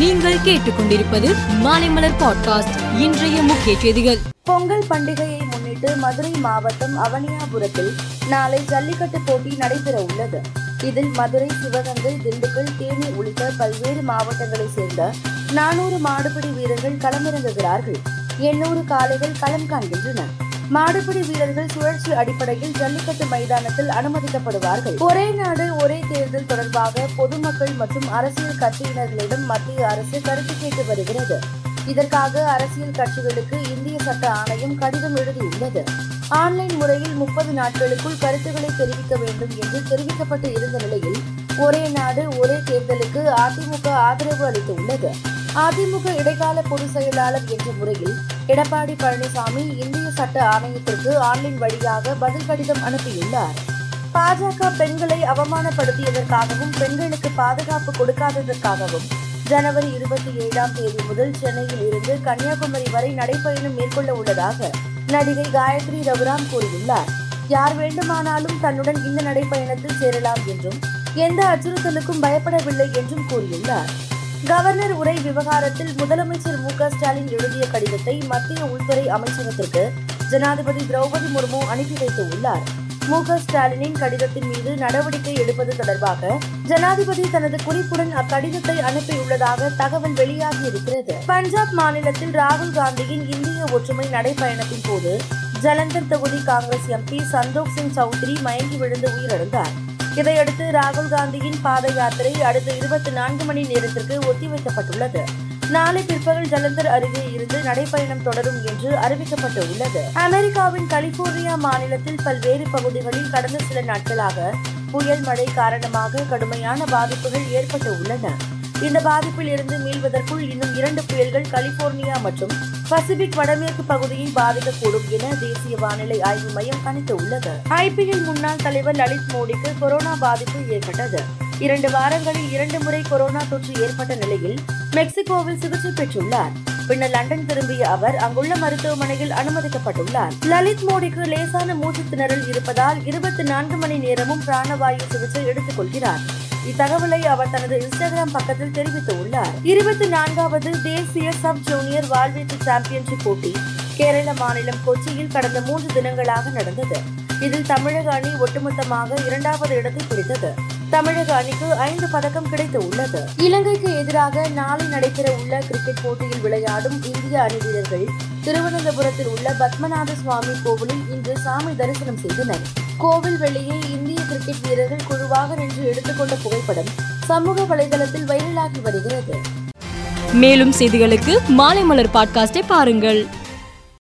நீங்கள் கேட்டுக்கொண்டிருப்பது மாலைமலர் பாட்காஸ்ட். இன்றைய முக்கிய செய்திகள். பொங்கல் பண்டிகையை முன்னிட்டு மதுரை மாவட்டம் அவனியாபுரத்தில் நாளை ஜல்லிக்கட்டு போட்டி நடைபெற உள்ளது. இதில் மதுரை, சிவகங்கை, திண்டுக்கல், தேனி உள்ளிட்ட பல்வேறு மாவட்டங்களைச் சேர்ந்த 400 மாடுபிடி வீரர்கள் களமிறங்குகிறார்கள். 800 காளைகள் களம் காண்கின்றன. மாடுபிடி வீரர்கள் சுழற்சி அடிப்படையில் ஜல்லிக்கட்டு மைதானத்தில் அனுமதிக்கப்படுவார்கள். ஒரே நாடு ஒரே தேர்தல் தொடர்பாக பொதுமக்கள் மற்றும் அரசியல் கட்சியினர்களிடம் மத்திய அரசு கருத்து கேட்டு வருகிறது. இதற்காக அரசியல் கட்சிகளுக்கு இந்திய சட்ட ஆணையம் கடிதம் எழுதியுள்ளது. ஆன்லைன் முறையில் 30 நாட்களுக்குள் கருத்துக்களை தெரிவிக்க வேண்டும் என்று தெரிவிக்கப்பட்டு இருந்த நிலையில் ஒரே நாடு ஒரே தேர்தலுக்கு அதிமுக ஆதரவு அளித்துள்ளது. அதிமுக இடைக்கால பொதுச் செயலாளர் என்ற முறையில் எடப்பாடி பழனிசாமி இந்திய சட்ட ஆணையத்திற்கு ஆன்லைன் வழியாக பதில் கடிதம் அனுப்பியுள்ளார். பாஜக பெண்களை அவமானப்படுத்தியதற்காகவும் பெண்களுக்கு பாதுகாப்பு கொடுக்காததற்காகவும் ஜனவரி 27ஆம் தேதி முதல் சென்னையில் இருந்து கன்னியாகுமரி வரை நடைபயணம் மேற்கொள்ள உள்ளதாக நடிகை காயத்ரி ரகுராம் கூறியுள்ளார். யார் வேண்டுமானாலும் தன்னுடன் இந்த நடைப்பயணத்தில் சேரலாம் என்றும் எந்த அச்சுறுத்தலுக்கும் பயப்படவில்லை என்றும் கூறியுள்ளார். கவர்னர் உரை விவகாரத்தில் முதலமைச்சர் மு க ஸ்டாலின் எழுதிய கடிதத்தை மத்திய உள்துறை அமைச்சகத்திற்கு ஜனாதிபதி திரௌபதி முர்மு அனுப்பி வைத்துள்ளார். மு க ஸ்டாலினின் கடிதத்தின் மீது நடவடிக்கை எடுப்பது தொடர்பாக ஜனாதிபதி தனது குறிப்புடன் அக்கடிதத்தை அனுப்பியுள்ளதாக தகவல் வெளியாகியிருக்கிறது. பஞ்சாப் மாநிலத்தில் ராகுல் காந்தியின் இந்திய ஒற்றுமை நடைப்பயணத்தின் போது ஜலந்தர் தொகுதி காங்கிரஸ் எம்பி சந்தோஷ் சிங் சௌத்ரி மயங்கி விழுந்து உயிரிழந்தார். இதையடுத்து ராகுல் காந்தியின் பாத யாத்திரை அடுத்த 24 மணி நேரத்திற்கு ஒத்திவைக்கப்பட்டுள்ளது. நாளை பிற்பகல் ஜலந்தர் அருகே இருந்து நடைபயணம் தொடரும் என்று அறிவிக்கப்பட்டு உள்ளது. அமெரிக்காவின் கலிபோர்னியா மாநிலத்தில் பல்வேறு பகுதிகளில் கடந்த சில நாட்களாக புயல் மழை காரணமாக கடுமையான பாதிப்புகள் ஏற்பட்டு உள்ளன. இந்த பாதிப்பில் இருந்து மீள்வதற்குள் இன்னும் 2 புயல்கள் கலிபோர்னியா மற்றும் பசிபிக் வடமேற்கு பகுதியை பாதிக்கக்கூடும் என தேசிய வானிலை ஆய்வு மையம் கணித்துள்ளது. IPL முன்னாள் தலைவர் லலித் மோடிக்கு கொரோனா பாதிப்பு ஏற்பட்டது. 2 வாரங்களில் 2 முறை கொரோனா தொற்று ஏற்பட்ட நிலையில் மெக்சிகோவில் சிகிச்சை பெற்றுள்ளார். பின்னர் லண்டன் திரும்பிய அவர் அங்குள்ள மருத்துவமனையில் அனுமதிக்கப்பட்டுள்ளார். லலித் மோடிக்கு லேசான மூச்சு திணறல் இருப்பதால் 24 மணி நேரமும் பிராணவாயு சிகிச்சை எடுத்துக் கொள்கிறார். இத்தகவலை அவர் தனது இன்ஸ்டாகிராம் பக்கத்தில் தெரிவித்துள்ளார். 24வது தேசிய சப் ஜூனியர் வாள்வீச்சு சாம்பியன்ஷிப் போட்டி கேரள மாநிலம் கொச்சியில் கடந்த 3 தினங்களாக நடந்தது. இதில் தமிழக அணி ஒட்டுமொத்தமாக 2வது இடத்தை பிடித்தது. தமிழக அணிக்கு 5 பதக்கம் கிடைத்து உள்ளது. இலங்கைக்கு எதிராக நாளை நடைபெற உள்ள கிரிக்கெட் போட்டியில் விளையாடும் இந்திய அணி வீரர்கள் திருவனந்தபுரத்தில் உள்ள பத்மநாப சுவாமி கோவிலில் இன்று சாமி தரிசனம் செய்தனர். கோவில் வெளியே இந்திய கிரிக்கெட் வீரர்கள் குழுவாக நின்று எடுத்துக்கொண்ட புகைப்படம் சமூக வலைதளத்தில் வைரலாகி வருகிறது. மேலும் செய்திகளுக்கு மாலை மலர் பாட்காஸ்டை பாருங்கள்.